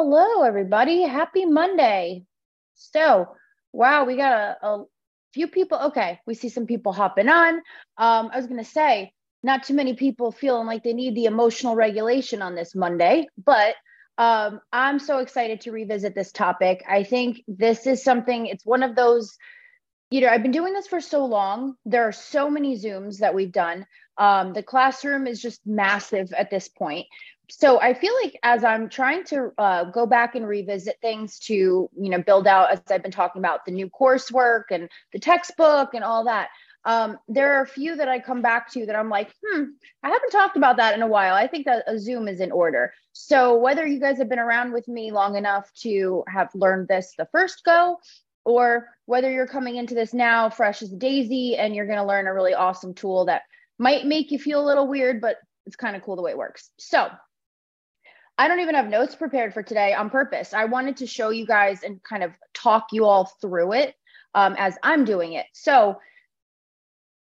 Hello, everybody. Happy Monday. So, wow, we got a few people. Okay, we see some people hopping on. I was going to say, not too many people feeling like they need the emotional regulation on this Monday, but I'm so excited to revisit this topic. I think this is something, it's one of those, you know, I've been doing this for so long. There are so many Zooms that we've done. The classroom is just massive at this point. So I feel like as I'm trying to go back and revisit things to, you know, build out, as I've been talking about, the new coursework and the textbook and all that, there are a few that I come back to that I'm like, I haven't talked about that in a while. I think that a Zoom is in order. So whether you guys have been around with me long enough to have learned this the first go, or whether you're coming into this now fresh as a daisy and you're going to learn a really awesome tool that might make you feel a little weird, but it's kind of cool the way it works. So I don't even have notes prepared for today on purpose. I wanted to show you guys and kind of talk you all through it as I'm doing it. So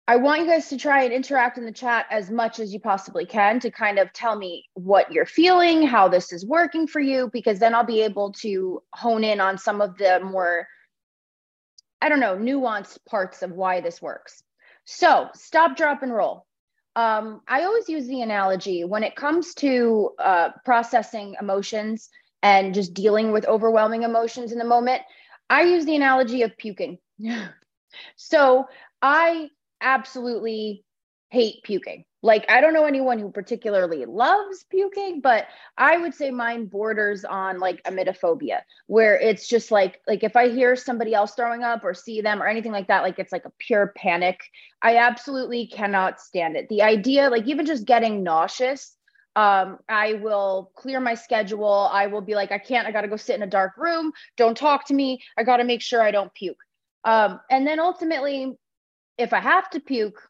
I want you guys to try and interact in the chat as much as you possibly can to kind of tell me what you're feeling, how this is working for you, because then I'll be able to hone in on some of the more, I don't know, nuanced parts of why this works. So stop, drop, and roll. I always use the analogy when it comes to processing emotions and just dealing with overwhelming emotions in the moment. I use the analogy of puking. So I absolutely hate puking. Like, I don't know anyone who particularly loves puking, but I would say mine borders on like emetophobia, where it's just like if I hear somebody else throwing up or see them or anything like that, like it's like a pure panic. I absolutely cannot stand it. The idea, like even just getting nauseous, I will clear my schedule. I will be like, I can't, I got to go sit in a dark room. Don't talk to me. I got to make sure I don't puke. And then ultimately, if I have to puke,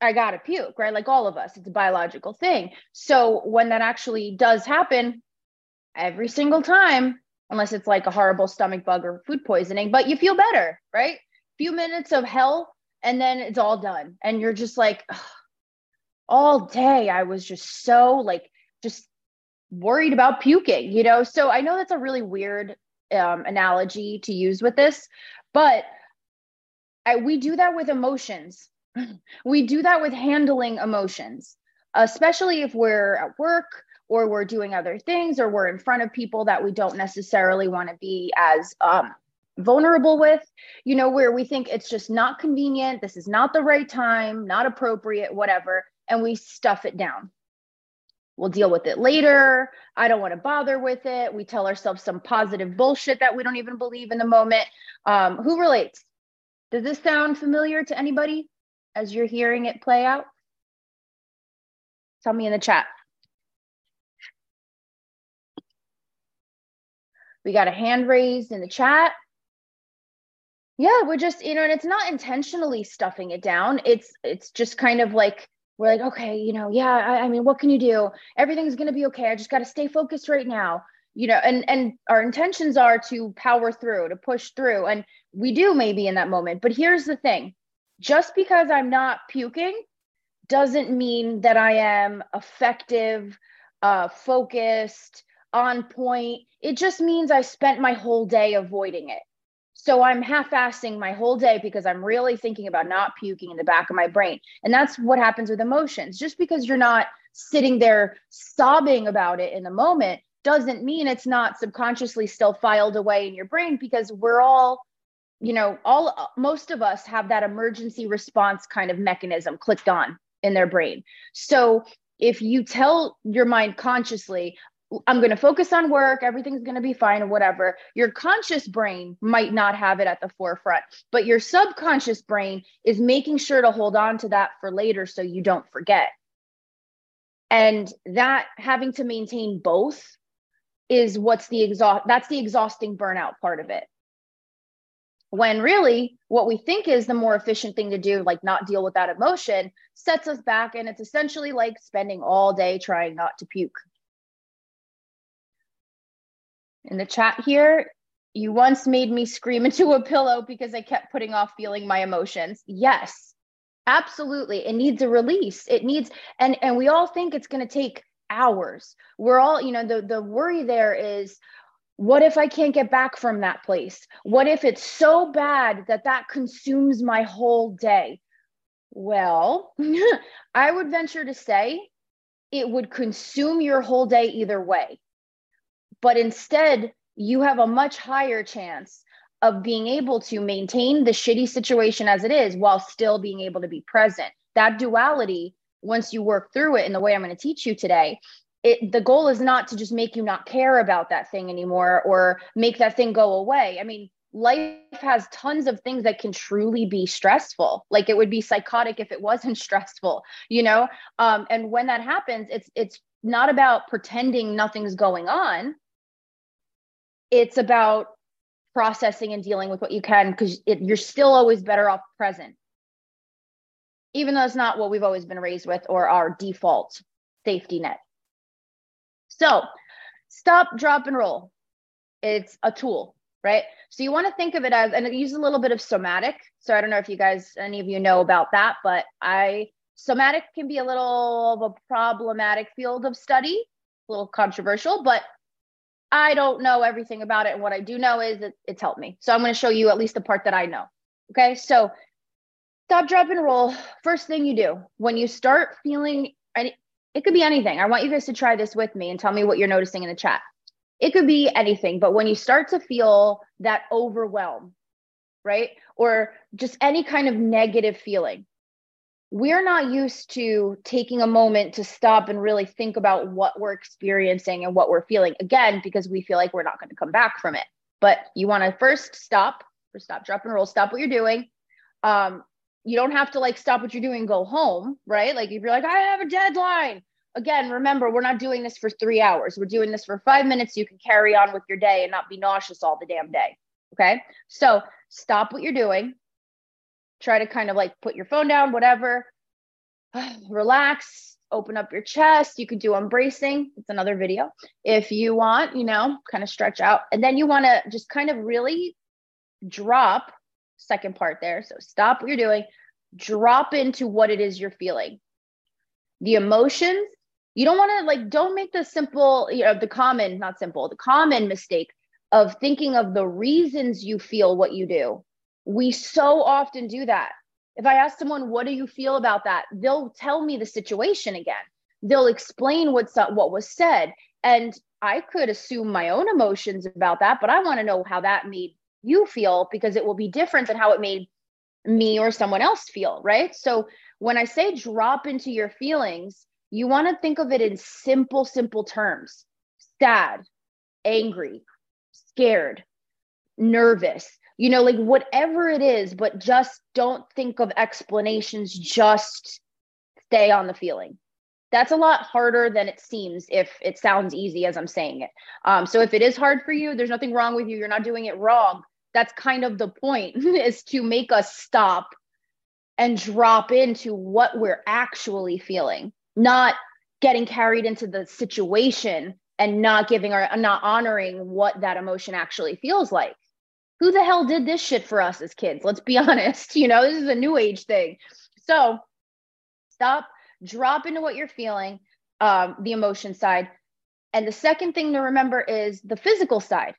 I gotta puke, right? Like all of us, it's a biological thing. So when that actually does happen, every single time, unless it's like a horrible stomach bug or food poisoning, but you feel better, right? Few minutes of hell, and then it's all done. And you're just like, ugh. All day I was just so like, just worried about puking, you know? So I know that's a really weird analogy to use with this, but we do that with emotions. We do that with handling emotions, especially if we're at work or we're doing other things or we're in front of people that we don't necessarily want to be as vulnerable with, you know, where we think it's just not convenient. This is not the right time, not appropriate, whatever. And we stuff it down. We'll deal with it later. I don't want to bother with it. We tell ourselves some positive bullshit that we don't even believe in the moment. Who relates? Does this sound familiar to anybody as you're hearing it play out? Tell me in the chat. We got a hand raised in the chat. Yeah, we're just, you know, and it's not intentionally stuffing it down. It's just kind of like, we're like, okay, you know, yeah, I mean, what can you do? Everything's gonna be okay. I just gotta stay focused right now. You know, and our intentions are to power through, to push through. And we do maybe in that moment, but here's the thing. Just because I'm not puking doesn't mean that I am effective, focused, on point. It just means I spent my whole day avoiding it. So I'm half-assing my whole day because I'm really thinking about not puking in the back of my brain. And that's what happens with emotions. Just because you're not sitting there sobbing about it in the moment doesn't mean it's not subconsciously still filed away in your brain, because we're all, you know, most of us have that emergency response kind of mechanism clicked on in their brain. So if you tell your mind consciously, I'm going to focus on work, everything's going to be fine or whatever, your conscious brain might not have it at the forefront, but your subconscious brain is making sure to hold on to that for later so you don't forget. And that having to maintain both is that's the exhausting burnout part of it. When really what we think is the more efficient thing to do, like not deal with that emotion, sets us back. And it's essentially like spending all day trying not to puke. In the chat here, you once made me scream into a pillow because I kept putting off feeling my emotions. Yes, absolutely. It needs a release. It needs, and we all think it's going to take hours. We're all, you know, the worry there is, What if I can't get back from that place? What if it's so bad that that consumes my whole day? Well, I would venture to say it would consume your whole day either way. But instead, you have a much higher chance of being able to maintain the shitty situation as it is while still being able to be present. That duality, once you work through it in the way I'm going to teach you today, the goal is not to just make you not care about that thing anymore or make that thing go away. I mean, life has tons of things that can truly be stressful. Like, it would be psychotic if it wasn't stressful, you know? And when that happens, it's not about pretending nothing's going on. It's about processing and dealing with what you can, because you're still always better off present, even though it's not what we've always been raised with or our default safety net. So stop, drop, and roll. It's a tool, right? So you want to think of it as, and it uses a little bit of somatic. So I don't know if you guys, any of you know about that, but somatic can be a little of a problematic field of study, a little controversial, but I don't know everything about it. And what I do know is it's helped me. So I'm going to show you at least the part that I know. Okay. So stop, drop, and roll. First thing you do when you start feeling it could be anything. I want you guys to try this with me and tell me what you're noticing in the chat. It could be anything, but when you start to feel that overwhelm, right? Or just any kind of negative feeling, we're not used to taking a moment to stop and really think about what we're experiencing and what we're feeling, again, because we feel like we're not going to come back from it. But you want to first stop, drop, and roll, stop what you're doing. You don't have to stop what you're doing and go home, right? Like, if you're like, I have a deadline. Again, remember, we're not doing this for 3 hours. We're doing this for 5 minutes. You can carry on with your day and not be nauseous all the damn day, okay? So stop what you're doing. Try to kind of put your phone down, whatever. Relax, open up your chest. You could do embracing. It's another video. If you want, kind of stretch out. And then you want to just kind of really drop. Second part there. So stop what you're doing, drop into what it is you're feeling. The emotions, you don't want to don't make the simple, the common mistake of thinking of the reasons you feel what you do. We so often do that. If I ask someone, what do you feel about that? They'll tell me the situation again. They'll explain what was said. And I could assume my own emotions about that, but I want to know how that made you feel, because it will be different than how it made me or someone else feel, right? So when I say drop into your feelings, you want to think of it in simple terms: sad, angry, scared, nervous, whatever it is, but just don't think of explanations, just stay on the feeling. That's a lot harder than it seems, if it sounds easy as I'm saying it. So if it is hard for you, there's nothing wrong with you. You're not doing it wrong. That's kind of the point, is to make us stop and drop into what we're actually feeling, not getting carried into the situation and not honoring what that emotion actually feels like. Who the hell did this shit for us as kids? Let's be honest. This is a new age thing. So stop, drop into what you're feeling, the emotion side. And the second thing to remember is the physical side.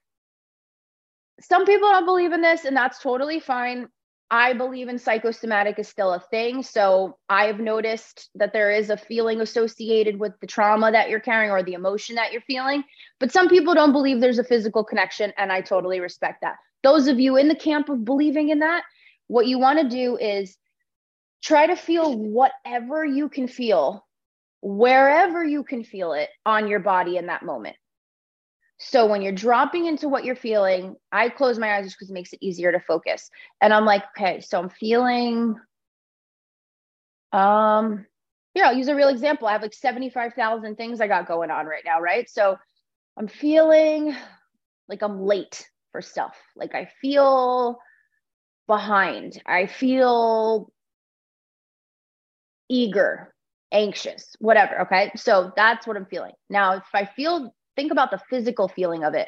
Some people don't believe in this, and that's totally fine. I believe in psychosomatic is still a thing. So I've noticed that there is a feeling associated with the trauma that you're carrying or the emotion that you're feeling. But some people don't believe there's a physical connection, and I totally respect that. Those of you in the camp of believing in that, what you want to do is try to feel whatever you can feel, wherever you can feel it on your body in that moment. So when you're dropping into what you're feeling, I close my eyes just because it makes it easier to focus. And I'm like, okay, so I'm feeling, I'll use a real example. I have 75,000 things I got going on right now, right? So I'm feeling like I'm late for stuff. Like, I feel behind. I feel eager, anxious, whatever, okay? So that's what I'm feeling. Now, if I feel... think about the physical feeling of it.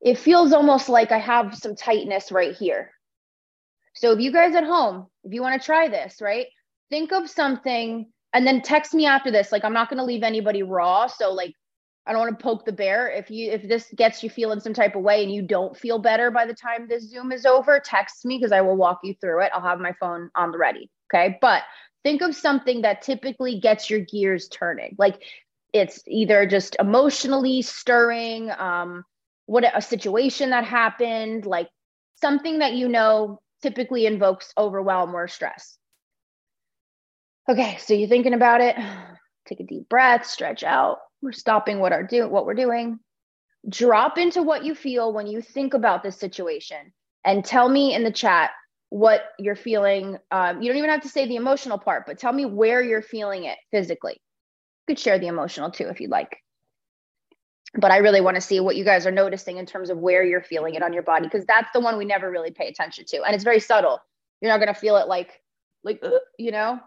It feels almost like I have some tightness right here. So if you guys at home, if you want to try this, right? Think of something and then text me after this. I'm not going to leave anybody raw. So I don't want to poke the bear. If this gets you feeling some type of way and you don't feel better by the time this Zoom is over, text me because I will walk you through it. I'll have my phone on the ready. Okay. But think of something that typically gets your gears turning. Like it's either just emotionally stirring, what a situation that happened, like something that, you know, typically invokes overwhelm or stress. Okay. So you're thinking about it. Take a deep breath, stretch out. We're stopping what we're doing. Drop into what you feel when you think about this situation and tell me in the chat what you're feeling. You don't even have to say the emotional part, but tell me where you're feeling it physically. You could share the emotional too if you'd like. But I really want to see what you guys are noticing in terms of where you're feeling it on your body, because that's the one we never really pay attention to. And it's very subtle. You're not going to feel it like, you know.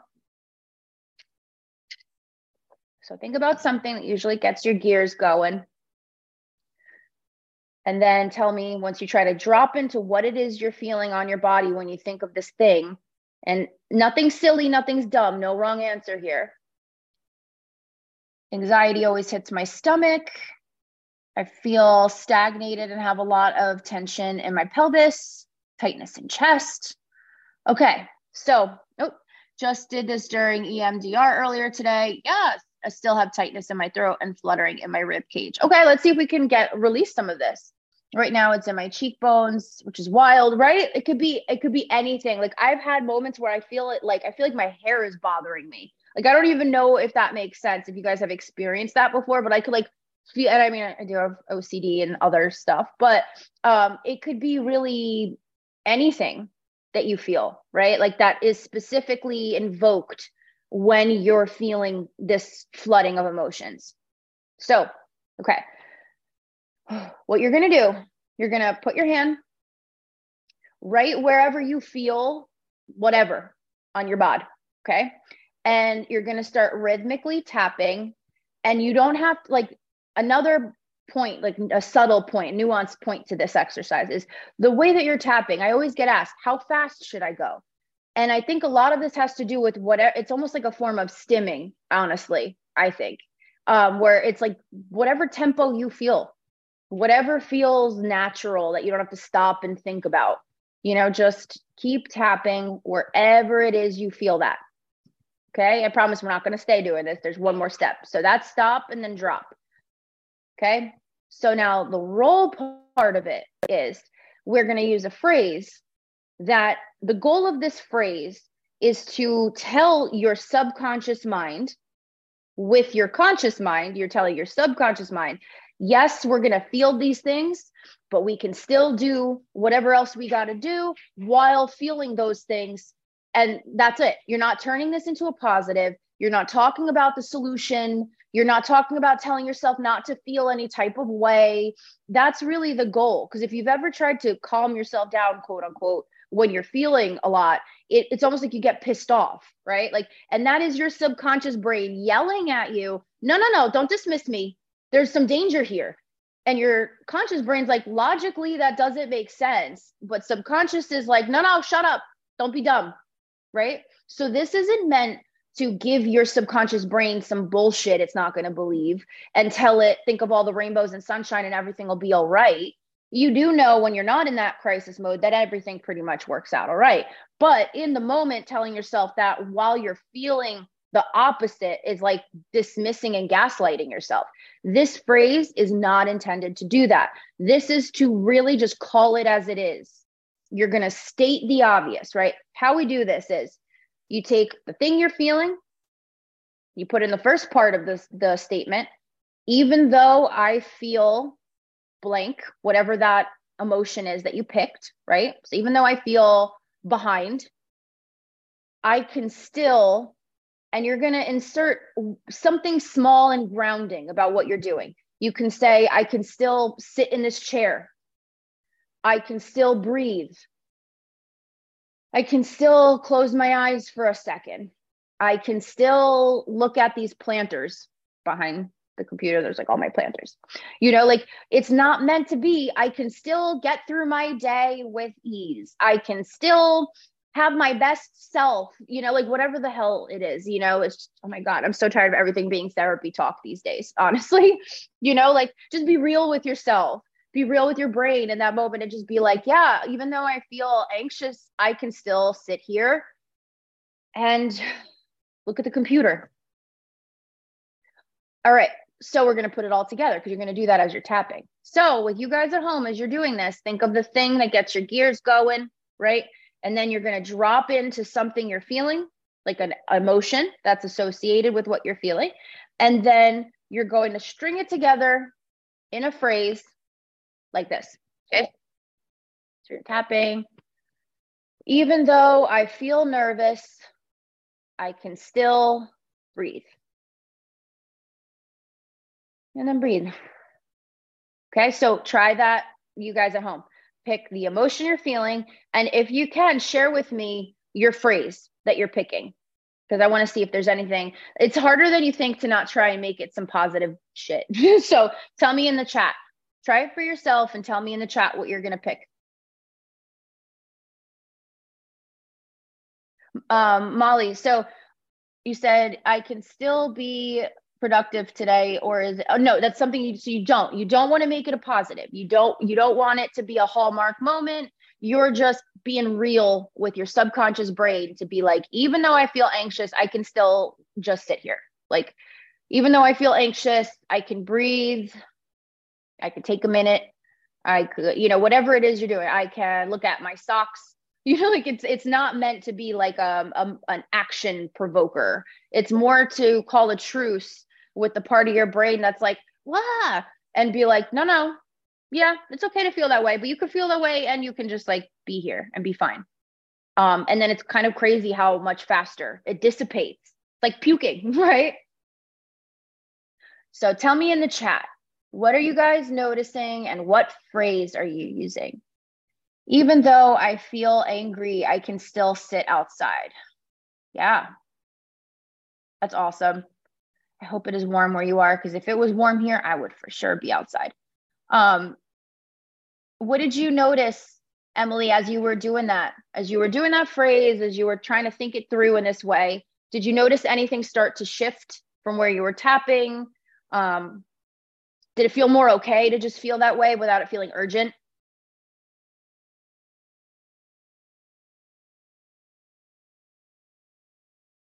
So think about something that usually gets your gears going. And then tell me, once you try to drop into what it is you're feeling on your body when you think of this thing, and nothing's silly, nothing's dumb, no wrong answer here. Anxiety always hits my stomach. I feel stagnated and have a lot of tension in my pelvis, tightness in chest. Okay, so just did this during EMDR earlier today. Yes. I still have tightness in my throat and fluttering in my rib cage. Okay, let's see if we can release some of this. Right now it's in my cheekbones, which is wild, right? It could be anything. Like I've had moments where I feel it, like I feel like my hair is bothering me. Like I don't even know if that makes sense, if you guys have experienced that before, but I could like feel, and I mean, I do have OCD and other stuff, but it could be really anything that you feel, right? Like that is specifically invoked when you're feeling this flooding of emotions. So, okay, what you're going to do, you're going to put your hand right wherever you feel whatever on your bod, okay? And you're going to start rhythmically tapping, and you don't have, like, another point, like a subtle point, nuanced point to this exercise is the way that you're tapping. I always get asked, how fast should I go? And I think a lot of this has to do with whatever, it's almost like a form of stimming, honestly, I think, where it's like whatever tempo you feel, whatever feels natural that you don't have to stop and think about, you know, just keep tapping wherever it is you feel that. Okay. I promise we're not going to stay doing this. There's one more step. So that's stop and then drop. Okay. So now the roll part of it is we're going to use a phrase that the goal of this phrase is to tell your subconscious mind with your conscious mind, you're telling your subconscious mind, yes, we're going to feel these things, but we can still do whatever else we got to do while feeling those things. And that's it. You're not turning this into a positive. You're not talking about the solution. You're not talking about telling yourself not to feel any type of way. That's really the goal. Because if you've ever tried to calm yourself down, quote unquote, when you're feeling a lot, it's almost like you get pissed off, right? Like, and that is your subconscious brain yelling at you, no, don't dismiss me. There's some danger here. And your conscious brain's like, logically, that doesn't make sense. But subconscious is like, no, shut up. Don't be dumb, right? So this isn't meant to give your subconscious brain some bullshit it's not going to believe and tell it, think of all the rainbows and sunshine and everything will be all right. You do know when you're not in that crisis mode that everything pretty much works out all right. But in the moment, telling yourself that while you're feeling the opposite is like dismissing and gaslighting yourself. This phrase is not intended to do that. This is to really just call it as it is. You're going to state the obvious, right? How we do this is you take the thing you're feeling, you put in the first part of the statement, even though I feel blank, whatever that emotion is that you picked, right? So even though I feel behind, I can still, and you're going to insert something small and grounding about what you're doing. You can say, I can still sit in this chair. I can still breathe. I can still close my eyes for a second. I can still look at these planters behind the computer. There's like all my planters, you know, like it's not meant to be. I can still get through my day with ease. I can still have my best self, you know, like whatever the hell it is, you know, it's, oh my God, I'm so tired of everything being therapy talk these days, honestly, you know, like just be real with yourself, be real with your brain in that moment and just be like, yeah, even though I feel anxious, I can still sit here and look at the computer. All right. So we're going to put it all together because you're going to do that as you're tapping. So with you guys at home, as you're doing this, think of the thing that gets your gears going, right? And then you're going to drop into something you're feeling, like an emotion that's associated with what you're feeling. And then you're going to string it together in a phrase like this. Okay. So you're tapping. Even though I feel nervous, I can still breathe. And then breathe. Okay, so try that, you guys at home. Pick the emotion you're feeling. And if you can, share with me your phrase that you're picking, because I want to see if there's anything. It's harder than you think to not try and make it some positive shit. So tell me in the chat. Try it for yourself and tell me in the chat what you're going to pick. Molly, so you said, I can still be productive today, or is it, oh no, that's something you, so you don't want to make it a positive. You don't want it to be a hallmark moment. You're just being real with your subconscious brain to be like, even though I feel anxious, I can still just sit here. Like, even though I feel anxious, I can breathe. I can take a minute. I could, you know, whatever it is you're doing, I can look at my socks. You know, like it's not meant to be like an action provoker. It's more to call a truce with the part of your brain that's like, wow, and be like, no, yeah, it's okay to feel that way, but you can feel that way and you can just like be here and be fine. And then it's kind of crazy how much faster it dissipates, like puking, right? So tell me in the chat, what are you guys noticing and what phrase are you using? Even though I feel angry, I can still sit outside. Yeah, that's awesome. I hope it is warm where you are, because if it was warm here, I would for sure be outside. What did you notice, Emily, as you were doing that phrase, as you were trying to think it through in this way? Did you notice anything start to shift from where you were tapping? Did it feel more okay to just feel that way without it feeling urgent?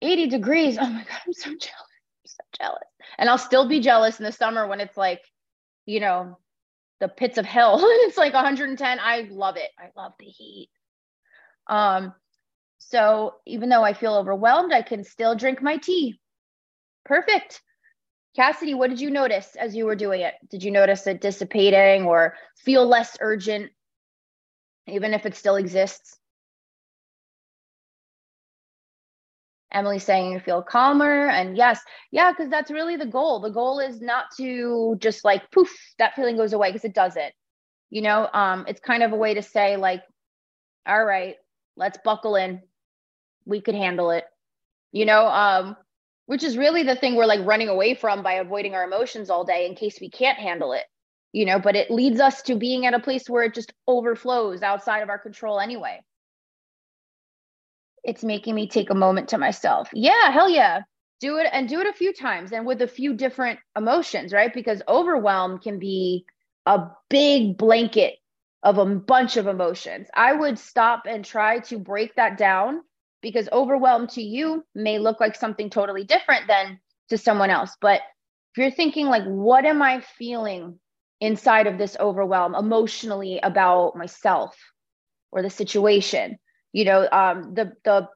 "80 degrees. Oh my God, I'm so jealous. I'm so jealous." And I'll still be jealous in the summer when it's like, you know, the pits of hell. And it's like 110. I love it. I love the heat. So even though I feel overwhelmed, I can still drink my tea. Perfect. Cassidy, what did you notice as you were doing it? Did you notice it dissipating or feel less urgent, even if it still exists? Emily saying you feel calmer, and yes. Yeah, because that's really the goal. The goal is not to just like, poof, that feeling goes away, because it doesn't. You know, it's kind of a way to say like, all right, let's buckle in. We could handle it, you know, which is really the thing we're like running away from by avoiding our emotions all day in case we can't handle it, you know, but it leads us to being at a place where it just overflows outside of our control anyway. It's making me take a moment to myself. Yeah, hell yeah. Do it, and do it a few times and with a few different emotions, right? Because overwhelm can be a big blanket of a bunch of emotions. I would stop and try to break that down, because overwhelm to you may look like something totally different than to someone else. But if you're thinking like, what am I feeling inside of this overwhelm emotionally about myself or the situation? You know, the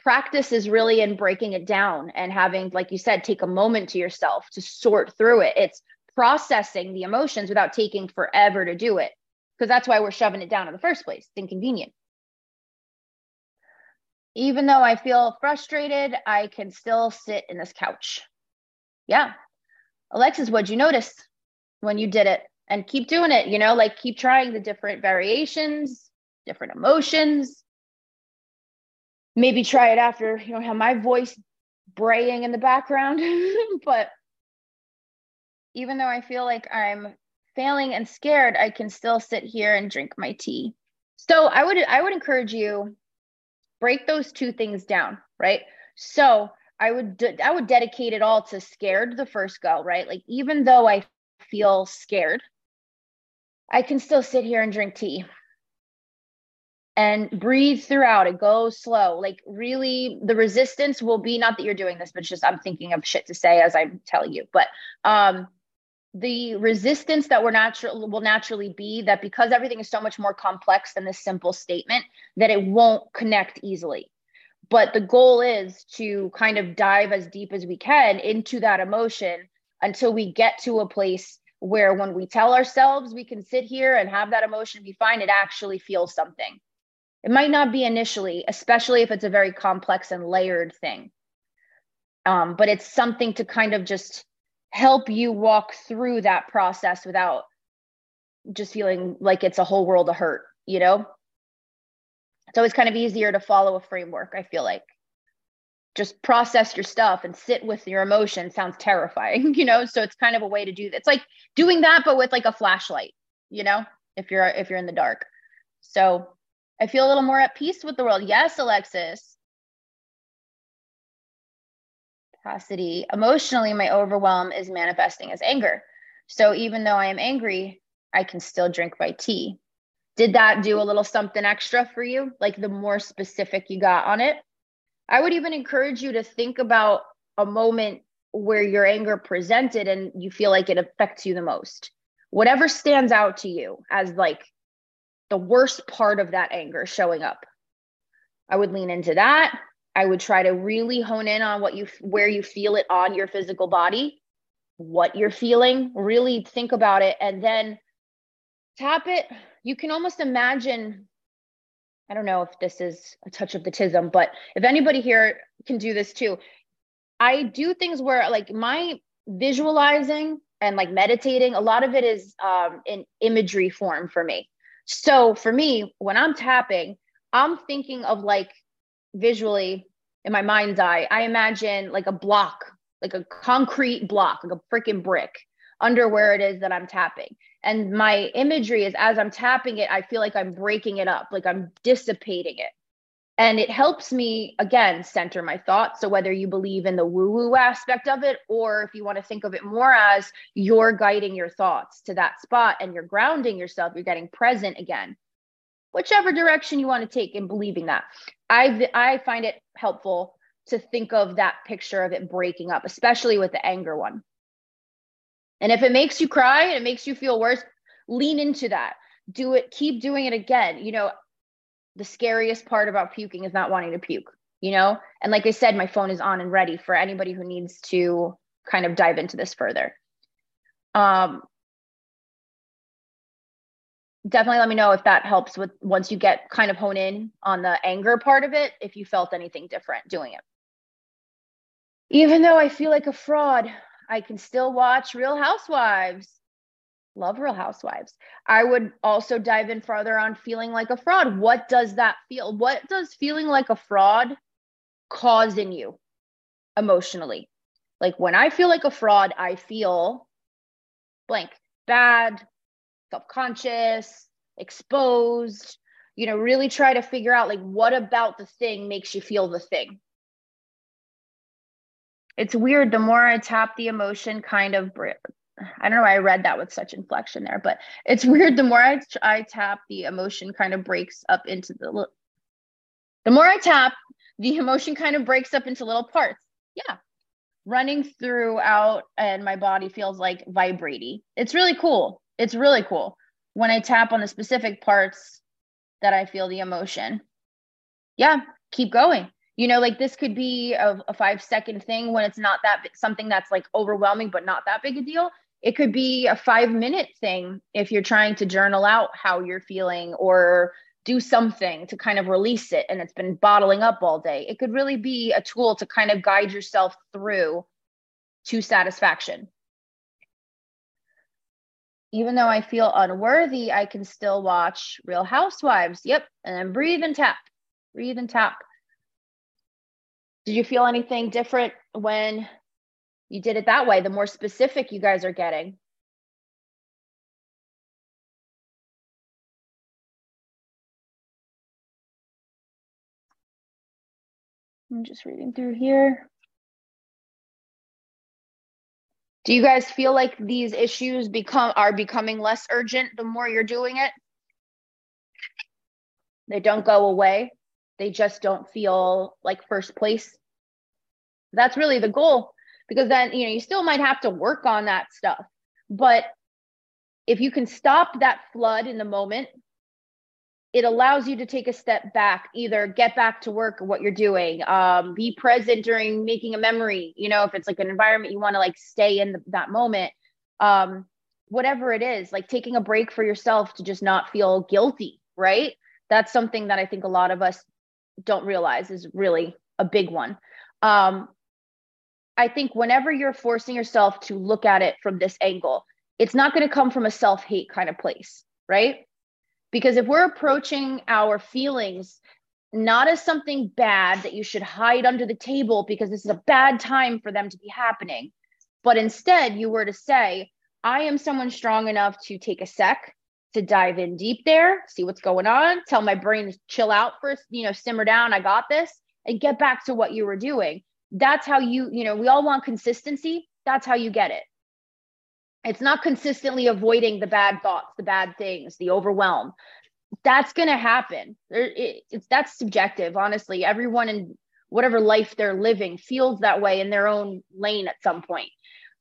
practice is really in breaking it down and having, like you said, take a moment to yourself to sort through it. It's processing the emotions without taking forever to do it, because that's why we're shoving it down in the first place. It's inconvenient. Even though I feel frustrated, I can still sit in this couch. Yeah. Alexis, what'd you notice when you did it? And keep doing it, you know, like keep trying the different variations, different emotions. Maybe try it after you don't have my voice braying in the background. But even though I feel like I'm failing and scared, I can still sit here and drink my tea. So I would encourage you break those two things down, right? So I would dedicate it all to scared the first go, right? Like, even though I feel scared, I can still sit here and drink tea and breathe throughout it, go slow. Like, really, the resistance will be not that you're doing this, but just I'm thinking of shit to say as I'm telling you. But the resistance that will naturally be that, because everything is so much more complex than this simple statement, that it won't connect easily. But the goal is to kind of dive as deep as we can into that emotion until we get to a place where, when we tell ourselves we can sit here and have that emotion be fine, it actually feels something. It might not be initially, especially if it's a very complex and layered thing. But it's something to kind of just help you walk through that process without just feeling like it's a whole world of hurt, you know? It's always kind of easier to follow a framework, I feel like. Just process your stuff and sit with your emotion sounds terrifying, you know? So it's kind of a way to do that. It's like doing that, but with like a flashlight, you know, if you're in the dark. So I feel a little more at peace with the world. Yes, Alexis. Capacity. Emotionally, my overwhelm is manifesting as anger. So even though I am angry, I can still drink my tea. Did that do a little something extra for you? Like, the more specific you got on it? I would even encourage you to think about a moment where your anger presented and you feel like it affects you the most. Whatever stands out to you as like the worst part of that anger showing up, I would lean into that. I would try to really hone in on where you feel it on your physical body, what you're feeling, really think about it, and then tap it. You can almost imagine, I don't know if this is a touch of the tism, but if anybody here can do this too, I do things where, like, my visualizing and like meditating, a lot of it is in imagery form for me. So for me, when I'm tapping, I'm thinking of, like, visually in my mind's eye, I imagine like a block, like a concrete block, like a freaking brick under where it is that I'm tapping. And my imagery is, as I'm tapping it, I feel like I'm breaking it up, like I'm dissipating it. And it helps me, again, center my thoughts. So whether you believe in the woo-woo aspect of it, or if you want to think of it more as you're guiding your thoughts to that spot and you're grounding yourself, you're getting present again, whichever direction you want to take in believing that. I find it helpful to think of that picture of it breaking up, especially with the anger one. And if it makes you cry and it makes you feel worse, lean into that. Do it. Keep doing it again. You know, the scariest part about puking is not wanting to puke, you know? And like I said, my phone is on and ready for anybody who needs to kind of dive into this further. Definitely let me know if that helps with, once you get kind of hone in on the anger part of it, if you felt anything different doing it. Even though I feel like a fraud, I can still watch Real Housewives. Love Real Housewives. I would also dive in further on feeling like a fraud. What does that feel? What does feeling like a fraud cause in you emotionally? Like, when I feel like a fraud, I feel blank, bad, self-conscious, exposed, you know, really try to figure out, like, what about the thing makes you feel the thing? It's weird. The more I tap the emotion, kind of, I don't know why I read that with such inflection there, but it's weird. The more I tap the emotion, kind of breaks up into the more I tap, the emotion kind of breaks up into little parts. Yeah. Running throughout, and my body feels like vibrating. It's really cool. It's really cool. When I tap on the specific parts that I feel the emotion. Yeah. Keep going. You know, like, this could be a 5-second thing when it's not that something that's like overwhelming, but not that big a deal. It could be a 5-minute thing if you're trying to journal out how you're feeling or do something to kind of release it and it's been bottling up all day. It could really be a tool to kind of guide yourself through to satisfaction. Even though I feel unworthy, I can still watch Real Housewives. Yep. And then breathe and tap, breathe and tap. Did you feel anything different when you did it that way? The more specific you guys are getting. I'm just reading through here. Do you guys feel like these issues are becoming less urgent the more you're doing it? They don't go away. They just don't feel like first place. That's really the goal, because then, you know, you still might have to work on that stuff. But if you can stop that flood in the moment, it allows you to take a step back, either get back to work or what you're doing, be present during making a memory, you know, if it's like an environment you want to like stay in that moment, whatever it is, like taking a break for yourself to just not feel guilty, right? That's something that I think a lot of us don't realize is really a big one. I think whenever you're forcing yourself to look at it from this angle, it's not going to come from a self-hate kind of place, right? Because if we're approaching our feelings not as something bad that you should hide under the table because this is a bad time for them to be happening, but instead you were to say, I am someone strong enough to take a sec, to dive in deep there, see what's going on, tell my brain to chill out first, you know, simmer down, I got this, and get back to what you were doing. That's how you know, we all want consistency. That's how you get it. It's not consistently avoiding the bad thoughts, the bad things, the overwhelm. That's going to happen. That's subjective, honestly. Everyone in whatever life they're living feels that way in their own lane at some point.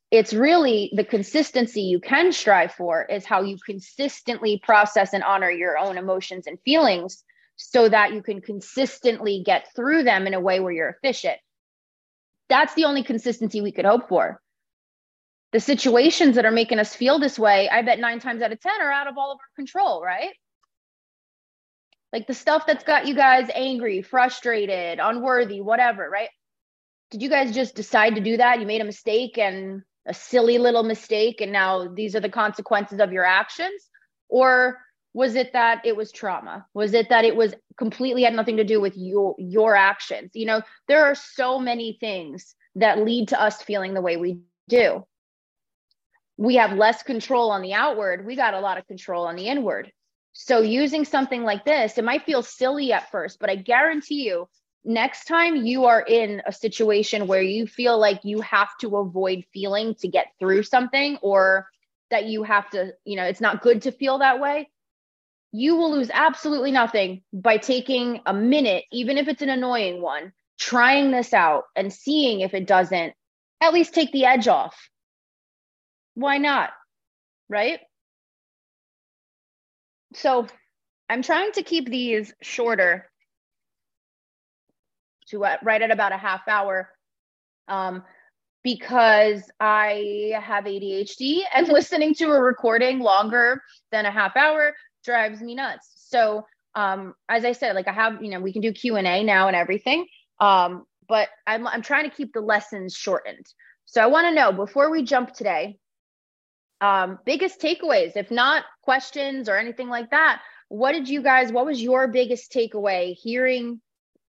It's really the consistency you can strive for is how you consistently process and honor your own emotions and feelings so that you can consistently get through them in a way where you're efficient. That's the only consistency we could hope for. The situations that are making us feel this way, I bet 9 times out of 10 are out of all of our control, right? Like the stuff that's got you guys angry, frustrated, unworthy, whatever, right? Did you guys just decide to do that? You made a mistake, and a silly little mistake, and now these are the consequences of your actions? Or was it that it was trauma? Was it that it was completely had nothing to do with your actions? You know, there are so many things that lead to us feeling the way we do. We have less control on the outward. We got a lot of control on the inward. So using something like this, it might feel silly at first, but I guarantee you, next time you are in a situation where you feel like you have to avoid feeling to get through something, or that you have to, you know, it's not good to feel that way, you will lose absolutely nothing by taking a minute, even if it's an annoying one, trying this out and seeing if it doesn't at least take the edge off. Why not? Right? So I'm trying to keep these shorter to right at about a half hour because I have ADHD and listening to a recording longer than a half hour drives me nuts. So as I said, like I have, you know, we can do Q&A now and everything, but I'm trying to keep the lessons shortened. So I want to know, before we jump today, biggest takeaways, if not questions or anything like that, what was your biggest takeaway hearing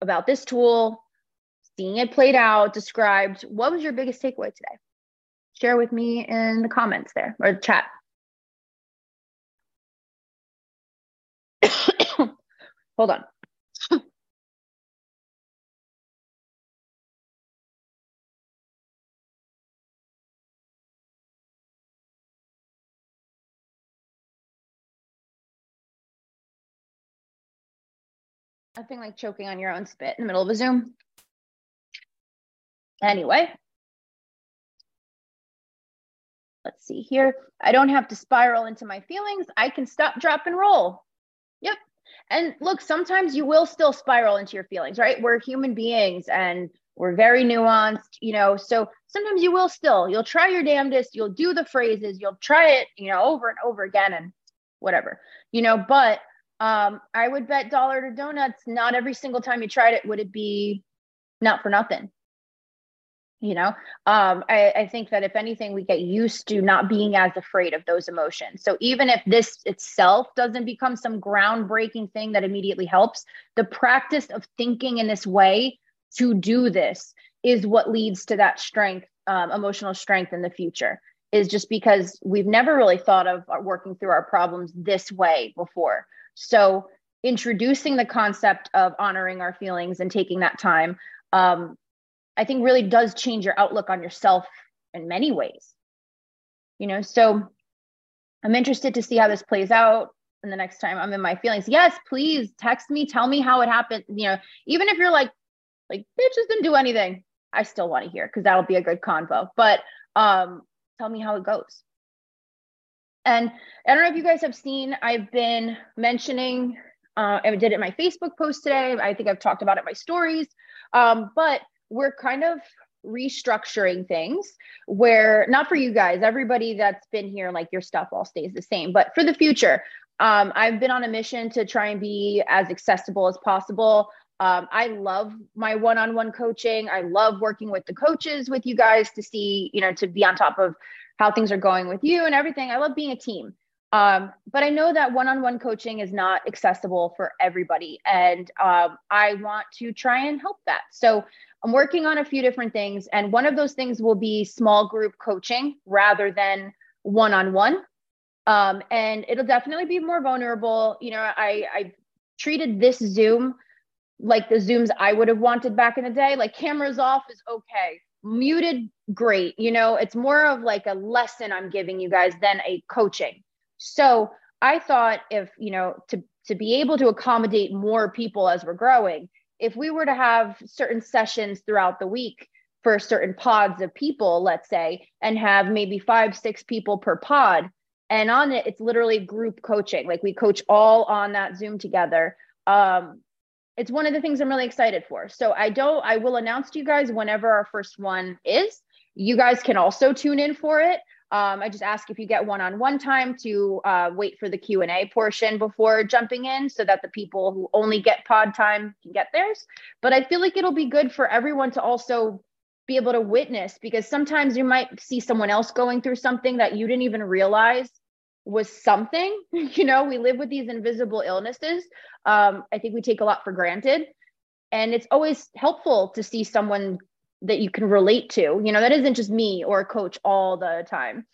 about this tool, seeing it played out, described? What was your biggest takeaway today? Share with me in the comments there or the chat. Hold on. Nothing like choking on your own spit in the middle of a Zoom. Anyway, let's see here. I don't have to spiral into my feelings. I can stop, drop, and roll. Yep. And look, sometimes you will still spiral into your feelings, right? We're human beings and we're very nuanced, you know, so sometimes you will still, you'll try your damnedest, you'll do the phrases, you'll try it, you know, over and over again and whatever, you know, but I would bet dollar to donuts, not every single time you tried it would it be not for nothing. You know, I think that if anything, we get used to not being as afraid of those emotions. So even if this itself doesn't become some groundbreaking thing that immediately helps, the practice of thinking in this way to do this is what leads to that strength, emotional strength in the future, is just because we've never really thought of working through our problems this way before. So introducing the concept of honoring our feelings and taking that time I think really does change your outlook on yourself in many ways, you know? So I'm interested to see how this plays out. And the next time I'm in my feelings, yes, please text me, tell me how it happened. You know, even if you're like, bitch, just didn't do anything. I still want to hear, because that'll be a good convo, but tell me how it goes. And I don't know if you guys have seen, I've been mentioning, I did it in my Facebook post today. I think I've talked about it in my stories, but we're kind of restructuring things where, not for you guys, everybody that's been here, like your stuff all stays the same, but for the future, I've been on a mission to try and be as accessible as possible. I love my one-on-one coaching. I love working with the coaches with you guys to see, you know, to be on top of how things are going with you and everything. I love being a team. But I know that one-on-one coaching is not accessible for everybody. And I want to try and help that. So I'm working on a few different things. And one of those things will be small group coaching rather than one-on-one. And it'll definitely be more vulnerable. You know, I treated this Zoom like the Zooms I would have wanted back in the day. Like, cameras off is okay. Muted, great. You know, it's more of like a lesson I'm giving you guys than a coaching. So I thought if, you know, to be able to accommodate more people as we're growing, if we were to have certain sessions throughout the week for certain pods of people, let's say, and have maybe 5-6 people per pod, and on it, it's literally group coaching. Like, we coach all on that Zoom together. It's one of the things I'm really excited for. So I will announce to you guys whenever our first one is. You guys can also tune in for it. I just ask if you get one-on-one time to wait for the Q&A portion before jumping in, so that the people who only get pod time can get theirs. But I feel like it'll be good for everyone to also be able to witness, because sometimes you might see someone else going through something that you didn't even realize was something. You know, we live with these invisible illnesses. I think we take a lot for granted, and it's always helpful to see someone that you can relate to, you know, that isn't just me or a coach all the time.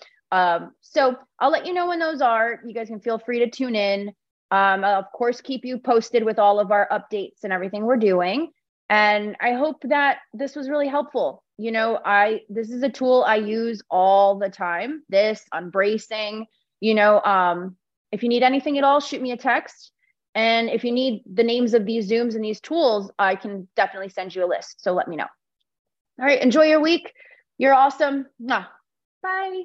So I'll let you know when those are. You guys can feel free to tune in. I'll of course keep you posted with all of our updates and everything we're doing. And I hope that this was really helpful. You know, this is a tool I use all the time, this embracing. You know, if you need anything at all, shoot me a text. And if you need the names of these Zooms and these tools, I can definitely send you a list. So let me know. All right. Enjoy your week. You're awesome. Bye.